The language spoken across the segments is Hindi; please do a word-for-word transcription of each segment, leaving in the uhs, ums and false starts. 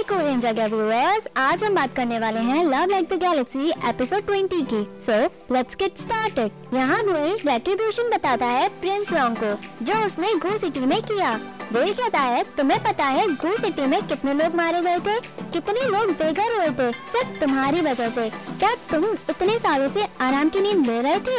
हाय को रेंजर के व्यूअर्स, आज हम बात करने वाले हैं Love Like the Galaxy episode बीस की। So let's get started. यहाँ बुई रेट्रिब्यूशन बताता है प्रिंस लॉन्ग को जो उसने घू सिटी में किया। बुई कहता है तुम्हें पता है घू सिटी में कितने लोग मारे गए थे, कितने लोग बेघर हुए थे सिर्फ तुम्हारी वजह से। क्या तुम इतने सालों से आराम की नींद ले रहे थे?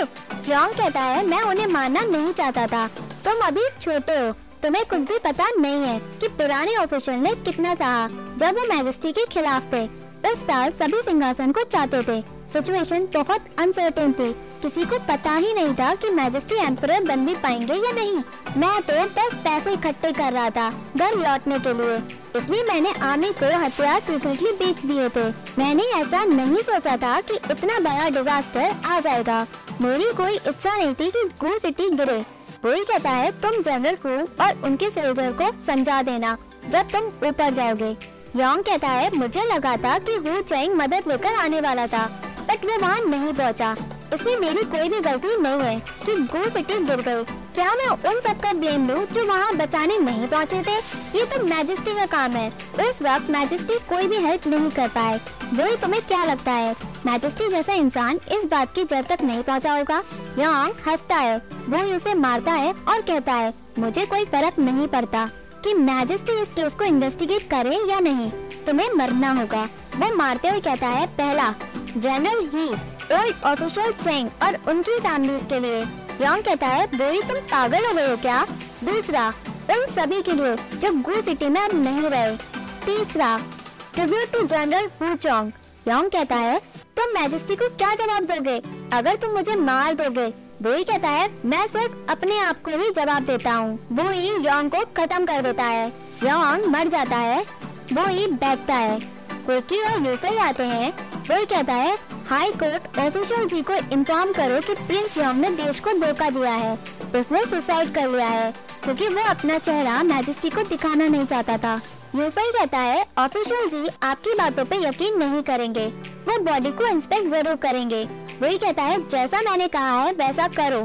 लॉन्ग कहता है मैं उन्हें मानना नहीं चाहता था, तुम अभी छोटे हो, तुम्हें कुछ भी पता नहीं है कि पुराने ऑफिशियल ने कितना सहा जब वो मैजेस्टी के खिलाफ थे। उस साल सभी सिंहासन को चाहते थे, सिचुएशन बहुत अनसर्टेन थी, किसी को पता ही नहीं था कि मैजेस्टी एम्परर बन भी पाएंगे या नहीं। मैं तो बस पैसे इकट्ठे कर रहा था घर लौटने के लिए, इसलिए मैंने आर्मी को हथियार सीक्रेटली बेच दिए थे। मैंने ऐसा नहीं सोचा था कि इतना बड़ा डिजास्टर आ जाएगा, मेरी कोई इच्छा नहीं थी कि घू सिटी गिरे। बुई कहता है तुम जनरल को और उनके सोल्जर को समझा देना जब तुम ऊपर जाओगे। यॉन्ग कहता है मुझे लगा था कि हू चेंग मदद लेकर आने वाला था बट वो वहाँ नहीं पहुँचा, इसमें मेरी कोई भी गलती नहीं है कि घू सिटी गिर गई। क्या मैं उन सबका ब्लेम लूँ जो वहाँ बचाने नहीं पहुँचे थे? ये तो मैजेस्टी का काम है। उस वक्त मैजेस्टी कोई भी हेल्प नहीं कर पाए। बुई तुम्हें क्या लगता है मैजेस्टी जैसा इंसान इस बात की जड़ तक नहीं पहुँचा होगा? यॉन्ग हंसता है, बुई उसे मारता है और कहता है मुझे कोई फर्क नहीं पड़ता कि मैजेस्टी इस केस को इन्वेस्टिगेट करे या नहीं, तुम्हें मरना होगा। वो मारते हुए कहता है पहला जनरल ही, ओल्ड ऑफिशियल चेंग और उनकी फैमिली के लिए। यॉन्ग कहता है बुई तुम पागल हो गए हो क्या? दूसरा उन सभी के लिए जो घू सिटी में अब नहीं रहे। तीसरा tribute to general Hu Chong. Yong कहता है तुम मैजेस्टी को क्या जवाब दोगे अगर तुम मुझे मार दोगे? बुई कहता है मैं सिर्फ अपने आप को ही जवाब देता हूँ। बुई यॉन्ग को खत्म कर देता है, यॉन्ग मर जाता है। बुई बैठता है, कोकी और यूफे आते हैं। बुई कहता है हाई कोर्ट ऑफिशियल जी को इन्फॉर्म करो कि प्रिंस यॉन्ग ने देश को धोखा दिया है, उसने सुसाइड कर लिया है क्योंकि वो अपना चेहरा मैजेस्टी को दिखाना नहीं चाहता था। यूफे कहता है ऑफिशियल जी आपकी बातों पे यकीन नहीं करेंगे, वो बॉडी को इंस्पेक्ट जरूर करेंगे। बुई कहता है जैसा मैंने कहा है वैसा करो।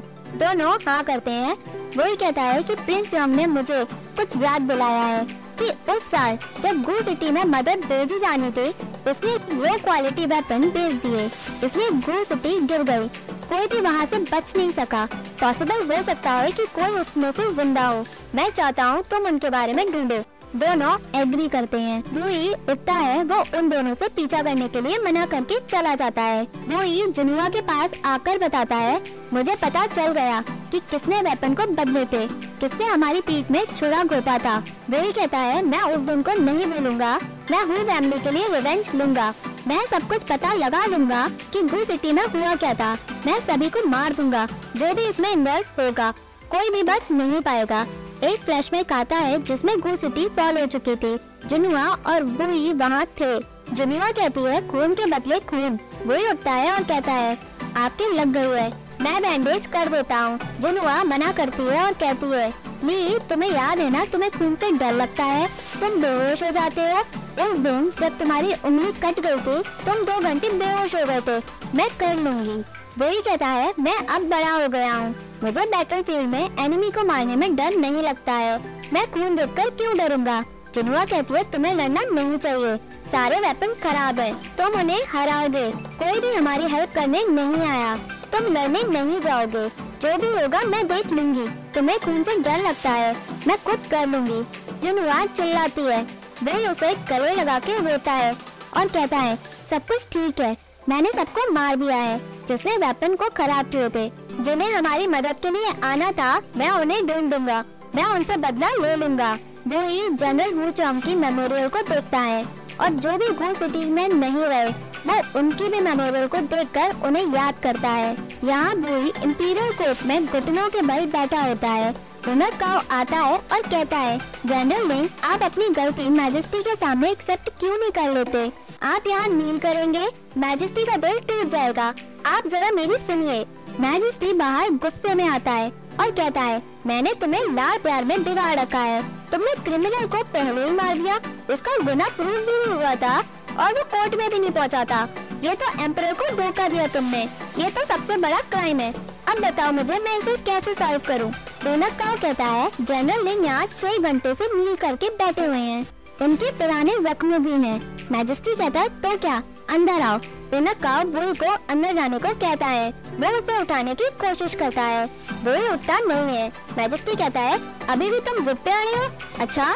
दोनों हाँ करते हैं। बुई कहता है कि प्रिंस यॉन्ग ने मुझे कुछ याद दिलाया है कि उस साल जब घू सिटी में मदद भेजी जानी थी उसने लो क्वालिटी वेपन भेज दिए, इसलिए घू सिटी गिर गई। कोई भी वहाँ से बच नहीं सका। पॉसिबल हो सकता है कि कोई उसमें से जिंदा हो, मैं चाहता हूँ तुम उनके बारे में ढूंढो। दोनों एग्री करते हैं। बुई उठता है, वो उन दोनों से पीछा करने के लिए मना करके चला जाता है। बुई जुनुआ के पास आकर बताता है मुझे पता चल गया कि किसने वेपन को बदले थे, किसने हमारी पीठ में छुरा घोपा था। बुई कहता है मैं उस दिन को नहीं भूलूंगा, मैं हूँ फैमिली के लिए रिवेंज लूंगा, मैं सब कुछ पता लगा लूंगा कि घू सिटी में हुआ क्या था, मैं सभी को मार दूंगा जो भी इसमें इन्वॉल्व होगा, कोई भी बच नहीं पाएगा। एक फ्लैश में काता है जिसमें घू सिटी फॉल हो चुकी थी, जुनुआ और बुई वहाँ थे। जुनुआ कहती है खून के बदले खून। बुई उठता है और कहता है आपके लग गई है, मैं बैंडेज कर देता हूँ। जुनुआ मना करती है और कहती है ली तुम्हें याद है ना तुम्हें खून से डर लगता है, तुम बेहोश हो जाते हो। उस दिन जब तुम्हारी उंगली कट गई थी तुम दो घंटे बेहोश हो गए थे, मैं कर लूँगी। बुई कहता है मैं अब बड़ा हो गया हूँ, मुझे बैटलफील्ड में एनिमी को मारने में डर नहीं लगता है, मैं खून देखकर क्यों डरूंगा। जुनुआ कहती है तुम्हें लड़ना नहीं चाहिए, सारे वेपन खराब है, तुम उन्हें हराओगे, कोई भी हमारी हेल्प करने नहीं आया, तुम लड़ने नहीं जाओगे, जो भी होगा मैं देख लूंगी, तुम्हें खून से डर लगता है, मैं खुद कर लूंगी। जुनुआ चिल्लाती है, वही उसे गले लगा के रोता है और कहता है सब कुछ ठीक है, मैंने सबको मार दिया है जिसने वेपन को खराब किए थे, जिन्हें हमारी मदद के लिए आना था मैं उन्हें ढूंढ दूंगा, मैं उनसे बदला ले लूंगा। बुई जनरल हू चोंग की मेमोरियल को देखता है और जो भी घू सिटी में नहीं रहे वो उनकी भी मेमोरियल को देखकर उन्हें याद करता है। यहाँ बुई इंपीरियल कोर्ट में घुटनों के बल बैठा होता है। हुनर काओ आता है और कहता है जनरल लिंग आप अपनी गलती मैजेस्टी के सामने एक्सेप्ट क्यों नहीं कर लेते? आप यहाँ नील करेंगे मैजेस्टी का दिल टूट जाएगा। आप जरा मेरी सुनिए। मैजेस्टी बाहर गुस्से में आता है और कहता है मैंने तुम्हें लाल प्यार में बिगाड़ रखा है, तुमने क्रिमिनल को पहले ही मार दिया, उसका गुना प्रूव भी नहीं हुआ था और वो कोर्ट में भी नहीं पहुंचा था, ये तो एम्परर को धोखा दिया तुमने, ये तो सबसे बड़ा क्राइम है, अब बताओ मुझे मैं इसे कैसे सॉल्व करूँ? रौनक काओ कहता है जनरल लिंग यहाँ छह घंटे से नील करके बैठे हुए हैं, उनके पुराने जख्म भी हैं। मैजेस्टी कहता तो क्या, अंदर आओ। बिना काव बुई को अंदर जाने को कहता है। वो उसे उठाने की कोशिश करता है, बुई उठता नहीं है। मैजेस्टी कहता है अभी भी तुम जिद पे आए हो? अच्छा।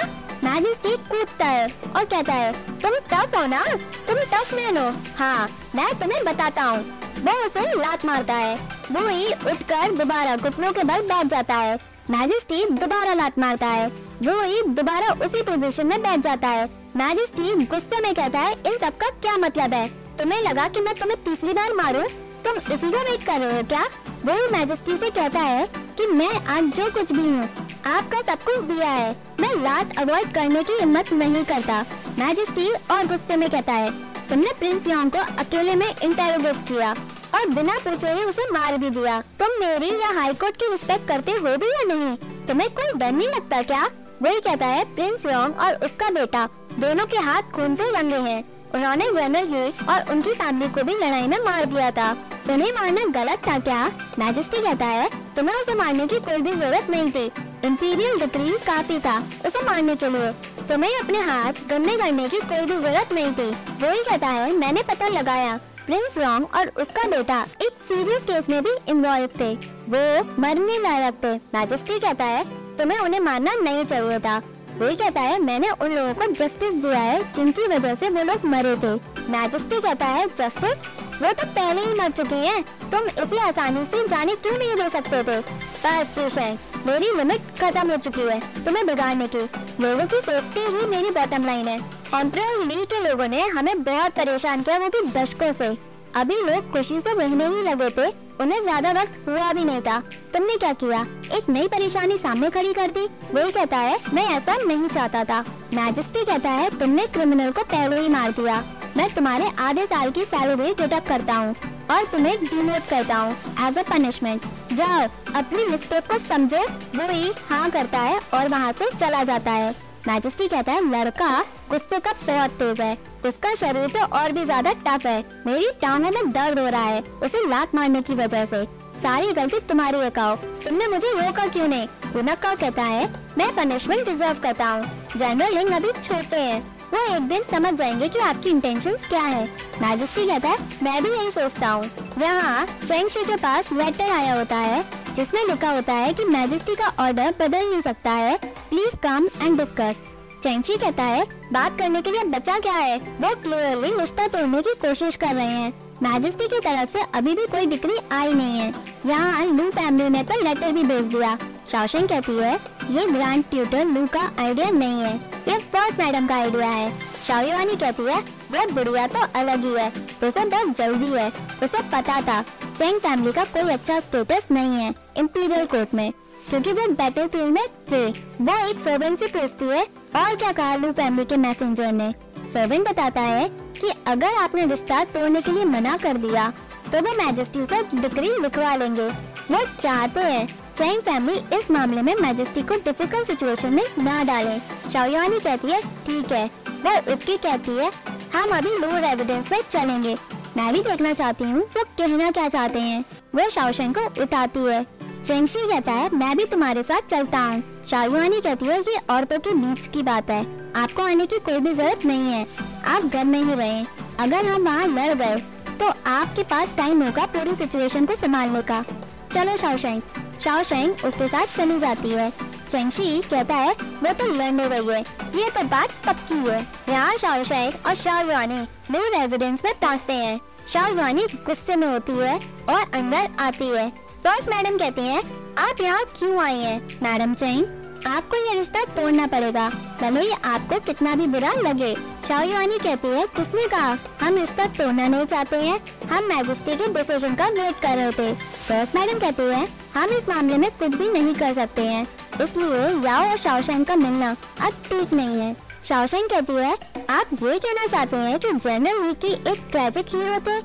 मैजेस्टी कूदता है और कहता है तुम टफ हो ना, तुम टफ मैन हो। हाँ, मैं तुम्हें बताता हूँ। वो उसे लात मारता है। बुई उठकर दोबारा घुटनों के बल बैठ जाता है। मैजेस्टी दोबारा लात मारता है। बुई दोबारा उसी पोजीशन में बैठ जाता है। मैजेस्टी गुस्से में कहता है इन सब का क्या मतलब है? तुम्हें लगा कि मैं तुम्हें तीसरी बार मारूं? तुम इसी का वेट कर रहे हो क्या? बुई मैजेस्टी से कहता है कि मैं आज जो कुछ भी हूँ आपका सब कुछ दिया है। मैं रात अवॉइड करने की हिम्मत नहीं करता। मैजेस्टी और गुस्से में कहता है तुमने प्रिंस योंग को अकेले में इंटेरोगेट किया और बिना पूछे ही उसे मार भी दिया। तुम मेरी या हाई कोर्ट की रिस्पेक्ट करते हो भी या नहीं? तुम्हें कोई डर नहीं लगता क्या? वही कहता है प्रिंस योंग और उसका बेटा दोनों के हाथ खून से रंगे हैं। उन्होंने जनरल ही और उनकी फैमिली को भी लड़ाई में मार दिया था। उन्हें मारना गलत था क्या? मैजेस्टी कहता है तुम्हें उसे मारने की कोई भी जरूरत नहीं थी। इंपीरियल डिक्री काफी था उसे मारने के लिए। तुम्हें अपने हाथ गंदे करने की कोई भी जरूरत नहीं थी। वही कहता है मैंने पता लगाया प्रिंस योंग और उसका बेटा एक सीरियस केस में भी इन्वॉल्व थे। वो मरने लायक थे। मैजेस्टी कहता है तुम्हें उन्हें मारना नहीं चाहिए था। वही कहता है मैंने उन लोगों को जस्टिस दिया है जिनकी वजह से वो लोग मरे थे। मैजेस्टी कहता है जस्टिस? वो तो पहले ही मर चुकी हैं। तुम इसी आसानी से जाने क्यों नहीं दे सकते थे? बस ठीक है, मेरी लिमिट खत्म हो चुकी है तुम्हें बिगाड़ने की। लोगों की सेफ्टी ही मेरी बॉटम लाइन है। एम्परर ली के लोगों ने हमें बहुत परेशान किया, वो भी दशकों से। अभी लोग खुशी से रहने ही लगे थे, उन्हें ज्यादा वक्त हुआ भी नहीं था। तुमने क्या किया? एक नई परेशानी सामने खड़ी कर दी। वही कहता है मैं ऐसा नहीं चाहता था। मैजेस्टी कहता है तुमने क्रिमिनल को पहले ही मार दिया। मैं तुम्हारे आधे साल की सैलरी डिडक्ट करता हूँ और तुम्हें डिमोट करता हूँ एज अ पनिशमेंट। जाओ अपनी मिस्टेक को समझो। वही हाँ करता है और वहाँ से चला जाता है। मैजेस्टी कहता है लड़का गुस्से का बहुत तेज है, उसका शरीर तो और भी ज्यादा टफ है। मेरी टांगों में दर्द हो रहा है उसे लात मारने की वजह से। सारी गलती तुम्हारी है काओ, तुमने मुझे रोका क्यों नहीं? काओ कहता है मैं पनिशमेंट डिजर्व करता हूँ। जनरल लिंग अभी छोटे हैं, वो एक दिन समझ जाएंगे कि आपकी इंटेंशंस क्या है। मैजेस्टी कहता है मैं भी यही सोचता हूँ। यहाँ चेंग शी के पास लेटर आया होता है जिसमें लिखा होता है कि मैजेस्टी का ऑर्डर बदल नहीं सकता है, please come and discuss. Cheng Shi कहता है बात करने के लिए बचा क्या है? वो क्लियरली रिश्ता तोड़ने की कोशिश कर रहे हैं। मैजेस्टी की तरफ से अभी भी कोई डिक्री आई नहीं है। यहाँ लू फैमिली ने तो लेटर भी भेज दिया। शाओशेंग कहती है ये ग्रैंड ट्यूटर लू का आइडिया नहीं है, ये फर्स्ट मैडम का आइडिया है। शाओयुआनी कहती है वो बुढ़िया तो अलग ही है, उसे बहुत जल्दी है, उसे पता था चेंग फैमिली का कोई अच्छा स्टेटस नहीं है इम्पीरियल कोर्ट में क्योंकि वो बैटल फील्ड में थे। वो एक सर्वेंट से पूछती है और क्या कहा लू फैमिली के मैसेंजर ने? सर्वेंट बताता है कि अगर आपने रिश्ता तोड़ने के लिए मना कर दिया तो वो मैजेस्टी से डिक्री लिखवा लेंगे। वो चाहते हैं चेंग फैमिली इस मामले में मैजेस्टी को डिफिकल्ट सिचुएशन में ना डाले। शाओयुआनी कहती है ठीक है। वो उठ के कहती है हम अभी लोअर एविडेंस में चलेंगे, मैं भी देखना चाहती हूँ वो कहना क्या चाहते हैं। वो शाओशेंग को उठाती है। चेंग शी कहता है मैं भी तुम्हारे साथ चलता हूँ। शाओयुआनी कहती है ये औरतों के बीच की बात है, आपको आने की कोई भी जरूरत नहीं है, आप घर में ही रहें। अगर हम वहाँ लड़ गए तो आपके पास टाइम होगा पूरी सिचुएशन को संभालने का। चलो शाओशेंग। शाओशेंग उसके साथ चली जाती है। चेंग शी कहता है वो तो लड़ने गई है, ये तो बात पक्की है। यहाँ शाओशेंग और शाओयुआनी न्यू रेजिडेंस में पहुँचते हैं। शाओयुआनी गुस्से में होती है और अंदर आती है। बॉस मैडम कहती हैं आप यहाँ क्यों आई हैं? मैडम चेंग आपको ये रिश्ता तोड़ना पड़ेगा, भले ही आपको कितना भी बुरा लगे। शाओयुआनी कहती है किसने कहा? हम रिश्ता तोड़ना नहीं चाहते हैं, हम मैजेस्टी के डिसीजन का वेट कर रहे थे। बॉस मैडम कहती है हम इस मामले में कुछ भी नहीं कर सकते हैं, इसलिए याओ और शाओशेंग का मिलना अब ठीक नहीं है। शाओशेंग कहती है आप ये कहना चाहते हैं कि जनरल ली की एक ट्रेजिक हीरो थे,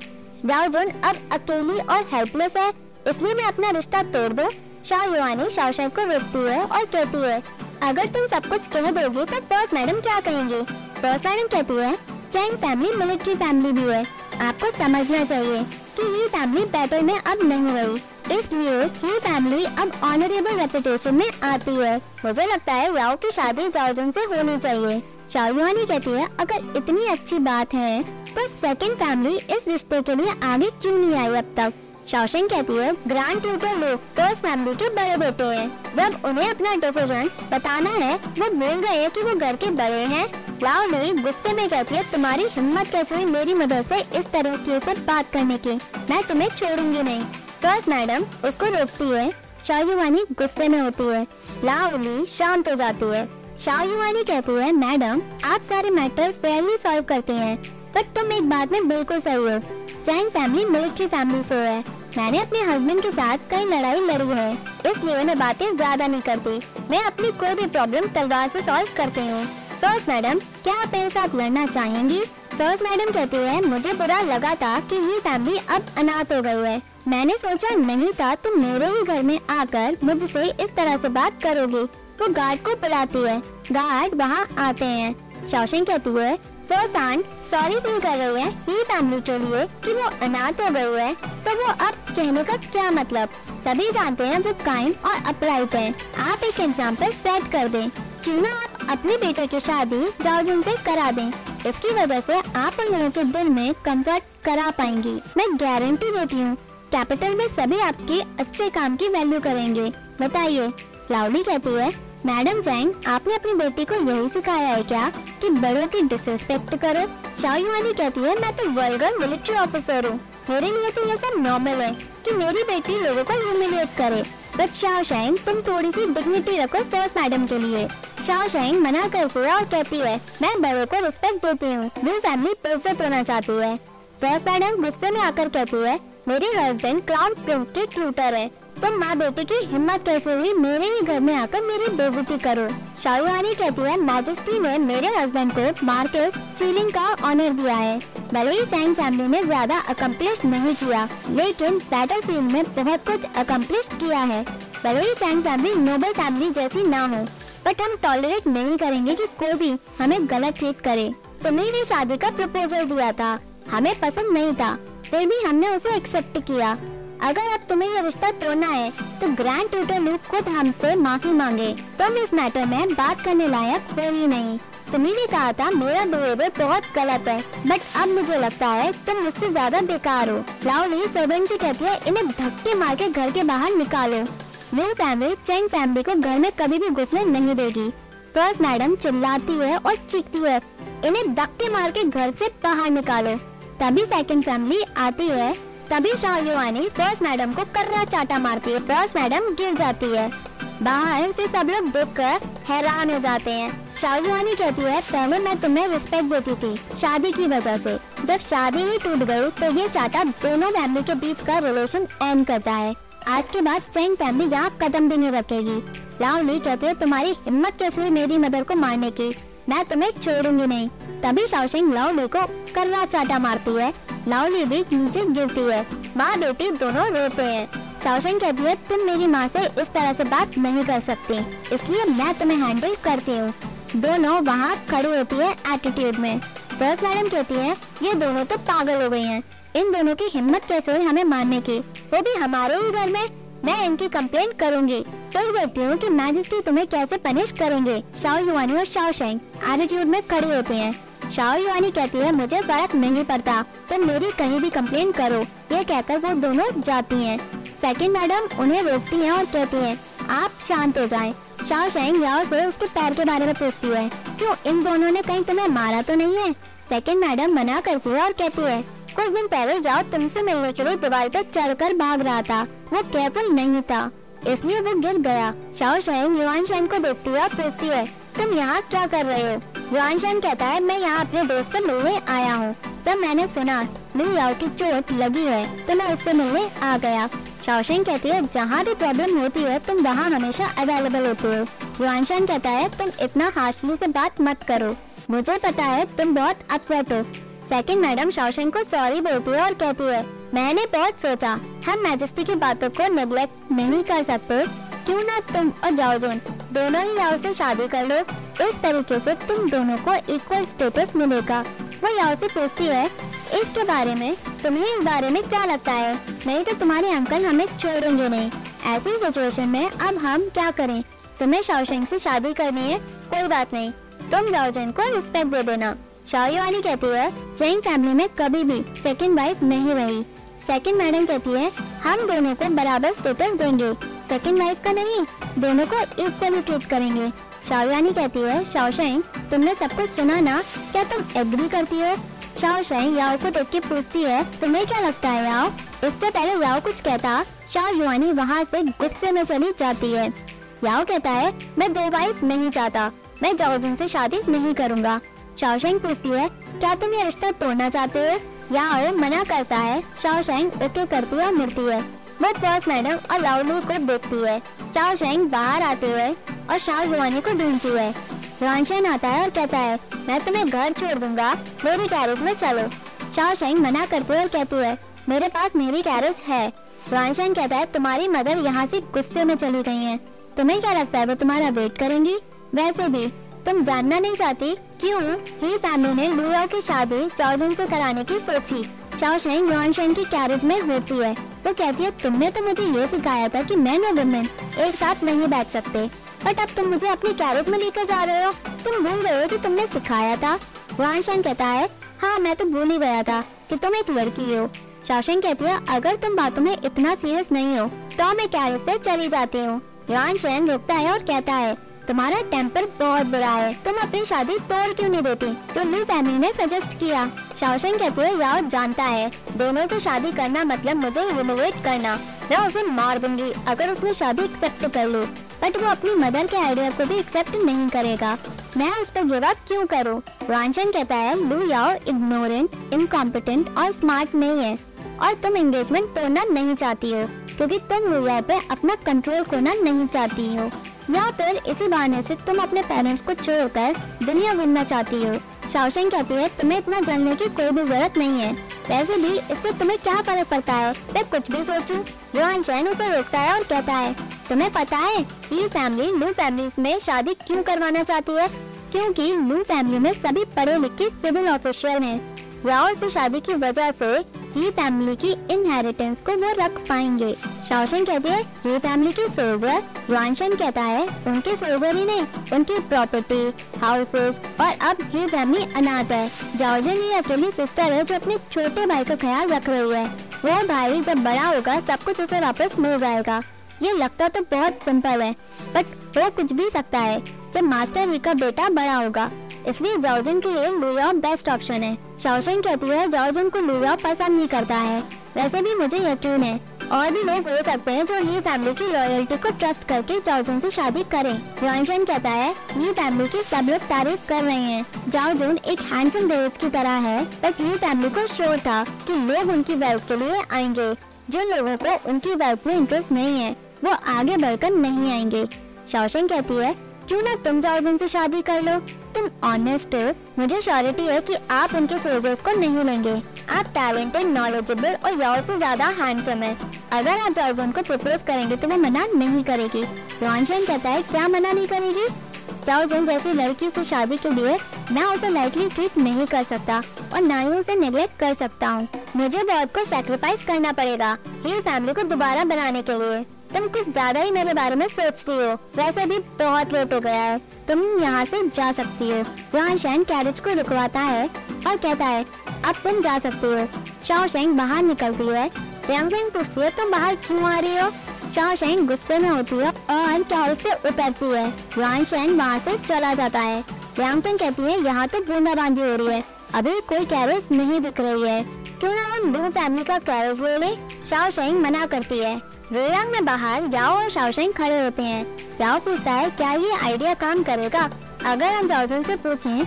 याओ जुन अब अकेली और हेल्पलेस है, इसलिए मैं अपना रिश्ता तोड़ दूं। शाओयुआनी शाओशेंग को रोकती है और कहती है अगर तुम सब कुछ कह दोगी तो बॉस मैडम क्या कहेंगे? बॉस मैडम कहती है चेंग फैमिली मिलिट्री फैमिली भी है, आपको समझना चाहिए कि ये फैमिली बैटल में अब नहीं रही, इसलिए ये फैमिली अब ऑनरेबल रेपुटेशन में आती है। मुझे लगता है याओ की शादी जाओजुन से होनी चाहिए। शाओयुआनी कहती है, अगर इतनी अच्छी बात है तो सेकंड फैमिली इस रिश्ते के लिए आगे क्यों नहीं आई अब तक। शाओशेंग कहती है, ग्रैंड ट्यूटर लोग फर्स्ट फैमिली के बड़े बेटे हैं, जब उन्हें अपना डिसीजन बताना है वो बोल रहे हैं कि वो घर के बड़े हैं। लाओ लुई गुस्से में कहती है, तुम्हारी हिम्मत कैसे हुई मेरी मदर से इस तरीके से बात करने की, मैं तुम्हें छोड़ूंगी नहीं। फर्स्ट मैडम उसको रोकती है। शाओयुआनी गुस्से में होती है, लाओ लुई शांत हो जाती है। शाओयुआनी कहती है, मैडम आप सारे मैटर फेयरली सॉल्व करती हैं, पर तुम एक बात में बिल्कुल सही हो, चैंग फैमिली मिलिट्री फैमिली से है, मैंने अपने हस्बैंड के साथ कई लड़ाई लड़ी है, इसलिए मैं बातें ज्यादा नहीं करती, मैं अपनी कोई भी प्रॉब्लम तलवार से सॉल्व करती हूँ। फर्स्ट मैडम क्या आप मेरे साथ लड़ना चाहेंगी? फर्स्ट मैडम कहती है, मुझे बुरा लगा था कि ये फैमिली अब अनाथ हो गई है, मैंने सोचा नहीं था तुम मेरे ही घर में आकर मुझसे इस तरह से बात करोगे। वो गार्ड को बुलाती है, गार्ड वहाँ आते हैं। शाओशेंग कहती है, फर्स्ट आंट सॉरी फील कर रही है ये फैमिली के लिए कि वो अनाथ हो गई है, तो वो अब कहने का क्या मतलब, सभी जानते हैं वो काइंड और अपराइट है, आप एक एग्जाम्पल सेट कर दें, क्यों ना आप अपने बेटे की शादी जाओजुन से करा दें, इसकी वजह से आप उन लोगों के दिल में कंफर्ट करा पाएंगी, मैं गारंटी देती हूँ कैपिटल में सभी आपके अच्छे काम की वैल्यू करेंगे। बताइए। लाउली कहती है, मैडम चैंग आपने अपनी बेटी को यही सिखाया है क्या कि बड़ों की डिसरिस्पेक्ट करो। शाओयुआनी कहती है, मैं तो वल्गर मिलिट्री ऑफिसर हूँ, मेरे लिए तो ये सब नॉर्मल है कि मेरी बेटी लोगों को ह्यूमिलिएट करे, बट शाओशेंग तुम थोड़ी सी डिग्निटी रखो फर्स्ट मैडम के लिए। शाओशेंग मना करती है और कहती है, मैं बड़ों को रिस्पेक्ट देती हूँ, मेरी फैमिली परफेक्ट होना चाहती है। फर्स्ट मैडम गुस्से में आकर कहती है, मेरे हस्बैंड क्राउन प्रिंस के ट्यूटर है, तुम तो माँ बेटी की हिम्मत कैसे हुई मेरे ही घर में आकर मेरी बेइज्जती करो। शाओयुआनी कहती है, मैजेस्टी ने मेरे हस्बैंड को मार्केस चीलिंग का ऑनर दिया है, भले ही चैंग फैमिली ने ज्यादा अकम्प्लिश नहीं किया, लेकिन बैटलफील्ड में बहुत कुछ अकम्प्लिश किया है, भले ही चैंग फैमिली नोबल फैमिली जैसी ना हो, बट हम टॉलरेट नहीं करेंगे कि कोई भी हमें गलत ट्रीट करे। तुमने भी शादी का प्रपोजल दिया था, हमें पसंद नहीं था, फिर भी हमने उसे एक्सेप्ट किया। अगर अब तुम्हें ये रिश्ता तोड़ना है तो ग्रैंड ट्यूटर लुक खुद हमसे माफी मांगे, तुम इस मैटर में बात करने लायक हो ही नहीं, तुम्हें भी कहा था मेरा बिहेवियर बहुत गलत है, बट अब मुझे लगता है तुम मुझसे ज्यादा बेकार हो। लाउली सर्वेंट से कहती है, इन्हें धक्के मार के घर के बाहर निकालो, मेरी फैमिली चैंग फैमिली को घर में कभी भी घुसने नहीं देगी। फर्स्ट मैडम चिल्लाती है और चीखती है, इन्हें धक्के मार के घर से बाहर निकालो। तभी सेकंड फैमिली आती है, तभी शाओयुआनी फर्स्ट मैडम को कर्रा चाटा मारती है, फर्स्ट मैडम गिर जाती है। बाहर से सब लोग देखकर हैरान हो जाते हैं। शाओयुआनी कहती है, पहले मैं तुम्हें रिस्पेक्ट देती थी शादी की वजह से, जब शादी ही टूट गई तो ये चाटा दोनों फैमिली के बीच का रिलेशन एंड करता है, आज के बाद चैंग फैमिली यहाँ कदम भी नहीं रखेगी। लाउली कहती है, तुम्हारी हिम्मत कैसे हुई मेरी मदर को मारने की, मैं तुम्हें छोड़ूंगी नहीं। तभी शाओशेंग लाउली को कर्रा चाटा मारती है, लाउली भी नीचे गिरती है, माँ बेटी दोनों रोते हैं। शाओशेंग कहती है, तुम मेरी माँ से इस तरह से बात नहीं कर सकती, इसलिए मैं तुम्हें हैंडल करती हूँ। दोनों वहाँ खड़ी होती है एटीट्यूड में। फर्स्ट मैडम कहती है, ये दोनों तो पागल हो गई हैं, इन दोनों की हिम्मत कैसे हुई हमें मारने की, वो भी हमारे ही घर में, मैं इनकी कंप्लेंट करूंगी, फिर देखती हूँ कि मैजिस्ट्री तुम्हें कैसे पनिश करेंगे। शाओयुआनी और शाओशेंग एटीट्यूड में खड़े होते हैं। शाओयुआनी कहती है, मुझे फर्क नहीं पड़ता, तुम तो मेरी कहीं भी कंप्लेंट करो। ये कहकर वो दोनों जाती हैं। सेकंड मैडम उन्हें रोकती हैं और कहती हैं, आप शांत हो जाएं। शाओशेंग लाओ से उसके पैर के बारे में पूछती है, क्यों इन दोनों ने कहीं तुम्हें मारा तो नहीं है। सेकंड मैडम मना करती है और कहती है, कुछ दिन पहले जाओ तुमसे मिलने के लिए दीवार पर चढ़कर भाग रहा था, वो केयरफुल नहीं था इसलिए वो गिर गया। शाओशेंग युआनशेन को देखती है और पूछती है, तुम यहाँ क्या कर रहे हो। युआनशेन कहता है, मैं यहाँ अपने दोस्त से मिलने आया हूँ, जब मैंने सुना लुयाओ की चोट लगी है तो मैं उससे मिलने आ गया। शाओशेंग कहती है, जहाँ भी प्रॉब्लम होती है तुम वहाँ हमेशा अवेलेबल होते हो। युआनशेन कहता है, तुम इतना हार्शली से बात मत करो, मुझे पता है तुम बहुत अपसेट हो। सेकंड मैडम शाओशेंग को सॉरी बोलती है और कहती है, मैंने बहुत सोचा हम मैजेस्टी की बातों को नेगलेक्ट नहीं कर सकते, क्यों ना तुम और जाओजुन दोनों ही याओ से शादी कर लो, इस तरीके से तुम दोनों को इक्वल स्टेटस मिलेगा। वो याओ से पूछती है, इसके बारे में तुम्हें इस बारे में क्या लगता है, नहीं तो तुम्हारे अंकल हमें छोड़ेंगे नहीं, ऐसी सिचुएशन में अब हम क्या करें, तुम्हें शाओशेंग से शादी करनी है, कोई बात नहीं तुम जाओ जैन को रिस्पेक्ट दे देना। शाओ वाली कहती है जैन फैमिली में कभी भी सेकंड वाइफ नहीं रही। सेकंड मैडम कहती है हम दोनों को बराबर स्टेटस देंगे, सेकंड वाइफ का नहीं, दोनों को इक्वली ट्रीट करेंगे। शाओ यानी कहती है शाओ शैंग तुमने सब कुछ सुना ना, क्या तुम एग्री करती हो? शाओ शैंग याओ को देख के पूछती है तुम्हें क्या लगता है याओ? इससे पहले याओ कुछ कहता शाओ युआनी वहाँ से गुस्से में चली जाती है। याओ कहता है मैं दो वाइफ नहीं चाहता, मैं जाओजुन से शादी नहीं करूँगा। शाओ शैंग पूछती है क्या तुम ये रिश्ता तोड़ना चाहते हो? याओ मना करता है। शाओ शैंग ओके करती है और मुड़ती है। वो पर्स मैडम और लाओलू को देखती है। शाओ शैंग बाहर आते हुए और शाओ युआनी को ढूंढती है। रानशेन आता है और कहता है मैं तुम्हें घर छोड़ दूंगा, मेरी कैरेज में चलो। शाओ शैंग मना करते हुए कहती है मेरे पास मेरी कैरेज है। रानशेन कहता है तुम्हारी मदर यहाँ से गुस्से में चली गई है, तुम्हें क्या लगता है वो तुम्हारा वेट करेंगी? वैसे भी तुम जानना नहीं चाहती क्यों ही फैमिली ने लुआओ की शादी जाओजुन से कराने की सोची। शाओ शैंग रानशेन की कैरेज में होती है। वो कहती है तुमने तो मुझे ये सिखाया था कि मैन और वुमेन एक साथ नहीं बैठ सकते, बट अब तुम मुझे अपनी कैरेज में लेकर जा रहे हो, तुम भूल गए हो जो तुमने सिखाया था। रानशेन कहता है हाँ मैं तो भूल ही गया था कि तुम एक लड़की हो। शाओ शैंग कहती है अगर तुम बातों में इतना सीरियस नहीं हो तो मैं कैरेज से चली जाती हूँ। रानशेन रुकता है और कहता है तुम्हारा टेम्पर बहुत बुरा है, तुम अपनी शादी तोड़ क्यों नहीं देती जो लू फैमिली ने सजेस्ट किया? शाओ शैंग कहती है याओ जानता है दोनों से शादी करना मतलब मुझे रिमोवेट करना, मैं उसे मार दूंगी अगर उसने शादी एक्सेप्ट कर ली, बट वो अपनी मदर के आइडिया को भी एक्सेप्ट नहीं करेगा, मैं उस पर गिव अप क्यों करूँ? रानशेन कहता है लू याओ इग्नोरेंट, इनकॉम्पिटेंट और स्मार्ट नहीं है और तुम एंगेजमेंट तोड़ना नहीं चाहती हो क्योंकि तुम लू याओ पे अपना कंट्रोल खोना नहीं चाहती हो, या फिर इसी बहाने से तुम अपने पेरेंट्स को छोड़कर दुनिया घूमना चाहती हो। शाओ शैंग कहती है तुम्हें इतना जलने की कोई भी जरूरत नहीं है, वैसे भी इससे तुम्हें क्या फर्क पड़ता है, मैं कुछ भी सोचूं। रानशेन उसे रोकता है और कहता है तुम्हें पता है ये फैमिली लू फैमिलीज में शादी क्यों करवाना चाहती है? क्योंकि लू फैमिली में सभी पढ़े लिखे सिविल ऑफिशियल हैं। याओ से शादी की वजह से ये फैमिली की इनहेरिटेंस को वो रख पाएंगे। शाओ शैंग कहती है ये फैमिली के सोल्जर। रानशेन कहता है उनके सोल्जर ही नहीं, उनकी प्रॉपर्टी, हाउसेस और अब ये फैमिली अनाथ है। जाओजुन ये अकेली सिस्टर है जो अपने छोटे भाई का ख्याल रख रही है, वो भाई जब बड़ा होगा सब कुछ उसे वापस मिल जाएगा। ये लगता तो बहुत सिंपल है बट वो कुछ भी सकता है जब मास्टर ही का बेटा बड़ा होगा, इसलिए जाओजुन के लिए लूयाओ बेस्ट ऑप्शन है। शाओ शैंग कहती है जाओजुन को लूयाओ पसंद नहीं करता है, वैसे भी मुझे यकीन है और भी लोग हो सकते हैं जो ये फैमिली की लॉयल्टी को ट्रस्ट करके जाओजुन से शादी करें। रानशेन कहता है ये फैमिली की सब लोग तारीफ कर रहे हैं, जाओजुन एक हैंडसम बेच की तरह है, बट ये फैमिली को श्योर था कि लोग उनकी वेल्थ के लिए आएंगे, जिन लोगों को उनकी वेल्थ में इंटरेस्ट नहीं है वो आगे बढ़कर नहीं आएंगे। शाओ शैंग कहती है क्यों ना तुम जाओजुन से शादी कर लो, तुम ऑनेस्ट हो, मुझे श्योरिटी है कि आप उनके सोल्जर्स को नहीं लेंगे, आप टैलेंटेड, नॉलेजेबल और याओ से ज्यादा हैंडसम है, अगर आप जाओजुन को प्रपोज करेंगे तो वो मना नहीं करेगी। रानशेन कहता है क्या मना नहीं करेगी? जाओजुन जैसी लड़की से शादी के लिए मैं उसे लाइटली ट्रीट नहीं कर सकता और ना ही उसे निगलेक्ट कर सकता हूँ, मुझे बहुत कुछ सेक्रीफाइस करना पड़ेगा ये फैमिली को दोबारा बनाने के लिए। तुम कुछ ज्यादा ही मेरे बारे में सोचती हो, वैसे भी बहुत लेट हो गया है, तुम यहाँ से जा सकती हो। रानशेन कैरेज को रुकवाता है और कहता है अब तुम जा सकती हो। शाओ शैंग बाहर निकलती है। रानशेन पूछती है तुम बाहर क्यों आ रही हो? शाओ शैंग गुस्से में होती है और कैरेज से उतरती है। रानशेन वहाँ से चला जाता है। रानशेन कहती है यहाँ तो बूंदाबांदी हो रही है, अभी कोई कैरेज नहीं दिख रही है, क्यों ना हम दो फैमिली का कैरेज ले ले? शाओ शैंग मना करती है। रोयांग में बाहर याओ और शाओ शैंग खड़े होते हैं। याओ पूछता है क्या ये आइडिया काम करेगा अगर हम जाओजुन से पूछें?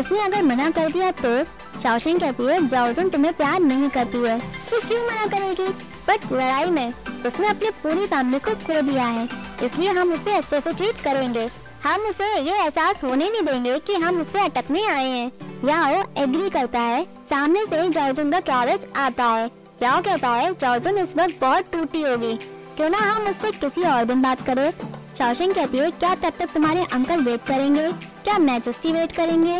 इसने अगर मना कर दिया तो? शाओ शैंग कहती है जाओजुन तुम्हें प्यार नहीं करती है तो क्यों मना करेगी, बट लड़ाई में उसने अपनी पूरी फैमिली को खो दिया है, इसलिए हम उसे अच्छे से ट्रीट करेंगे, हम उसे ये एहसास होने नहीं देंगे कि हम उससे अटकने आए हैं। याओ एग्री करता है। सामने से जाओजुन का कैरेज आता है। याओ कहता है जाओजुन इस बार बहुत टूटी होगी, क्यों ना हम उससे किसी और दिन बात करें। शाओ शैंग कहती है क्या तब तक तुम्हारे अंकल वेट करेंगे, क्या मैजेस्टी वेट करेंगे?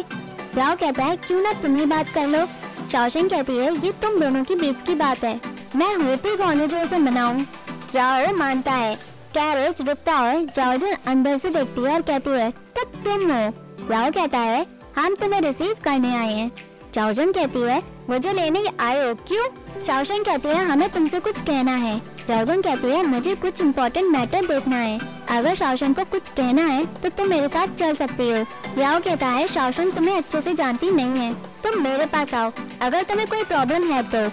याओ कहता है क्यों ना तुम ही बात कर लो। शाओ शैंग कहती है ये तुम दोनों की बीच की बात है, मैं होती कौन हूँ जो उसे मनाऊँ। याओ मानता है। कैरेज रुकता है। जाओजुन अंदर से देखती है और कहती है तो तुम हो। राव कहता है हम तुम्हें रिसीव करने आए हैं। चाओजन कहती है मुझे लेने आए हो क्यों? शाओशेंग कहती है हमें तुमसे कुछ कहना है। चाओजन कहती है मुझे कुछ इम्पोर्टेंट मैटर देखना है, अगर शाओशेंग को कुछ कहना है तो तुम मेरे साथ चल सकती हो। राव कहता है शाओशेंग तुम्हें अच्छे से जानती नहीं है, तुम मेरे पास आओ अगर तुम्हें कोई प्रॉब्लम है तो।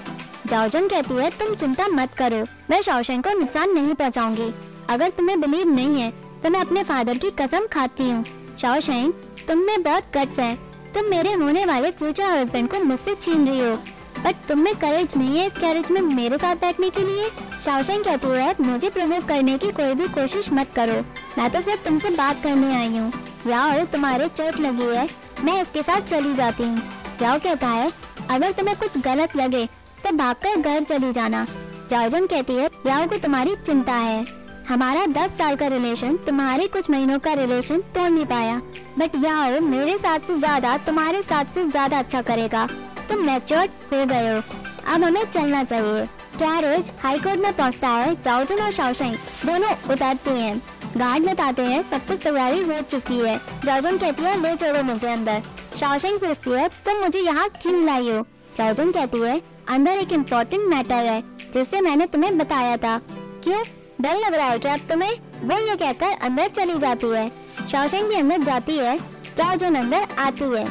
चाओजन कहती है तुम चिंता मत करो, मैं शाओशेंग को नुकसान नहीं पहुँचाऊंगी। अगर तुम्हें बिलीव नहीं है तो मैं अपने फादर की कसम खाती हूँ। शाओशेंग तुम में बहुत गट्स है, तुम मेरे होने वाले फ्यूचर हस्बैंड को मुझसे छीन रही हो, बट तुम में करेज नहीं है इस कैरेज में मेरे साथ बैठने के लिए। शाओशेंग कहती है मुझे प्रमोट करने की कोई भी कोशिश मत करो, मैं तो सिर्फ तुमसे बात करने आई हूँ। राव तुम्हारे चोट लगी है, मैं इसके साथ चली जाती हूँ। राव कहता है अगर तुम्हें कुछ गलत लगे तो भागकर घर चली जाना। चाओजन कहती है राव को तुम्हारी चिंता है, हमारा दस साल का रिलेशन तुम्हारे कुछ महीनों का रिलेशन तोड़ नहीं पाया, बट राव मेरे साथ से ज्यादा तुम्हारे साथ से ज्यादा अच्छा करेगा, तुम मैच्योर्ड हो गए हो, अब हमें चलना चाहिए। कैरेज हाई कोर्ट में पहुंचता है, चाओजन और शाओशेंग दोनों उतरते हैं। गार्ड बताते हैं सब कुछ तैयारी हो चुकी है। चाओजन कहती है ले चलो मुझे अंदर। शाओशेंग पूछती है तुम मुझे यहाँ क्यों लाई हो? चाओजन कहती है अंदर एक इम्पोर्टेंट मैटर है जिससे मैंने तुम्हें बताया था। क्यों डर लग रहा है क्या तुम्हें? वो ये कहकर अंदर चली जाती है। शाओशेंग भी अंदर जाती है, चाओजन अंदर आती है।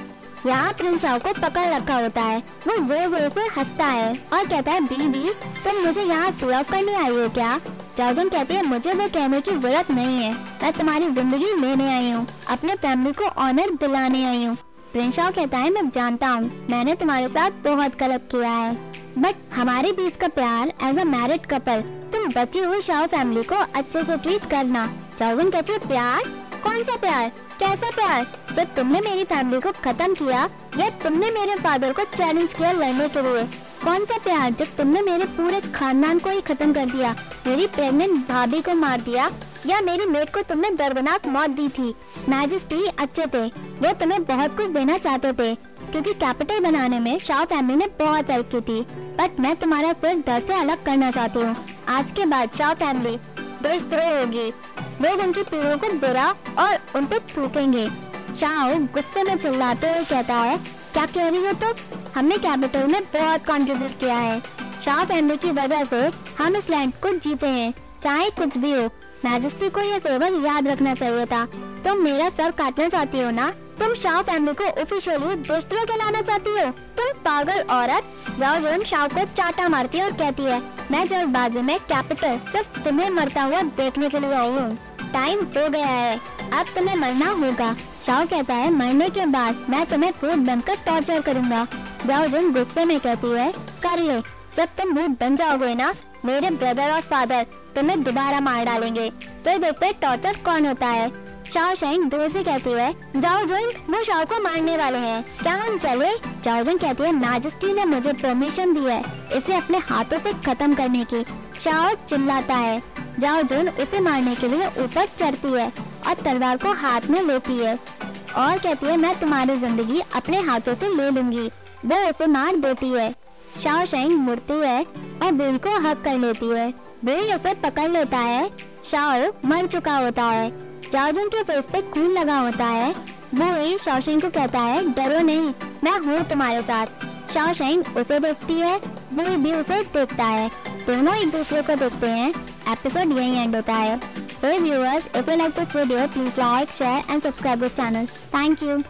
यहाँ प्रिंस शाओ को पकड़ रखा होता है, वो जोर जोर से हंसता है और कहता है बीबी तुम मुझे यहाँ सुलभ करने आई हो क्या? चाओजन कहती है मुझे वो कहने की जरूरत नहीं है, मैं तुम्हारी जिंदगी लेने आई हूँ, अपने फैमिली को ऑनर दिलाने आई हूँ। प्रिंस शाओ कहता है मैं जानता हूँ मैंने तुम्हारे साथ बहुत गलत किया है, बट हमारे बीच का प्यार एज अ मैरिड कपल, तुम बची हुई शाओ फैमिली को अच्छे से ट्रीट करना। चाओजन कहती है प्यार? कौन सा प्यार? कैसा प्यार? जब तुमने मेरी फैमिली को खत्म किया या तुमने मेरे फादर को चैलेंज किया लड़ने के लिए। कौन सा प्यार? जब तुमने मेरे पूरे खानदान को ही खत्म कर दिया, मेरी प्रेग्नेंट भाभी को मार दिया या मेरी मेट को तुमने दर्दनाक मौत दी थी। मैजेस्टी अच्छे थे, वो तुम्हें बहुत कुछ देना चाहते थे क्योंकि कैपिटल बनाने में शाओ फैमिली ने बहुत हेल्प की थी, बट मैं तुम्हारा सिर्फ डर से अलग करना चाहती हूँ। आज के बाद शाओ फैमिली देशद्रोह होगी, लोग उनकी पीढ़ियों को बुरा और उन पर थूकेंगे। शाओ गुस्से में चिल्लाते हुए कहता है क्या कह रही हो तुम? तो? हमने कैपिटल में बहुत कंट्रीब्यूट किया है, शाओ फैमिली की वजह से हम इस लैंड को जीते हैं, चाहे कुछ भी हो। मैजेस्टी को यह फेवर याद रखना चाहिए था। तुम तो मेरा सर काटना चाहती हो ना? तुम शाओ फैमिली को ऑफिशियली देशद्रोह कहलाना चाहती हो, तुम पागल औरत। जाओजन शाओ को चाटा मारती है और कहती है मैं जल्दबाजी में कैपिटल सिर्फ तुम्हें मरता हुआ देखने के लिए आई हूँ, टाइम हो गया है, अब तुम्हें मरना होगा। शाओ कहता है मरने के बाद मैं तुम्हें भूत बनकर टॉर्चर करूंगा। जाओजन गुस्से में कहती है कर ले, जब तुम भूत बन जाओगे ना मेरे ब्रदर और फादर तुम्हें दोबारा मार डालेंगे, फिर देखते हैं टॉर्चर कौन होता है। शाओशेंग दूर से कहती है जाओजन वो शाओ को मारने वाले हैं, क्या हम चले? जाओजन कहती है मैजेस्टी ने मुझे परमिशन दी है इसे अपने हाथों से खत्म करने की। शाओ चिल्लाता है, जाओजन उसे मारने के लिए ऊपर चढ़ती है और तलवार को हाथ में लेती है और कहती है मैं तुम्हारी जिंदगी अपने हाथों से ले लूंगी। वो उसे मार देती है। शाओशेंग मुड़ती है और बिल को हक कर लेती है, बिल उसे पकड़ लेता है। शाओ मर चुका होता है, जाओजन के फेस पे खून लगा होता है। वो वही शाओशेंग को कहता है डरो नहीं, मैं हूँ तुम्हारे साथ। शाओशेंग उसे देखती है, वो भी उसे देखता है, दोनों एक दूसरे को देखते हैं। एपिसोड यही एंड होता है। Hey viewers, if you like this video please like share and subscribe this channel. Thank you.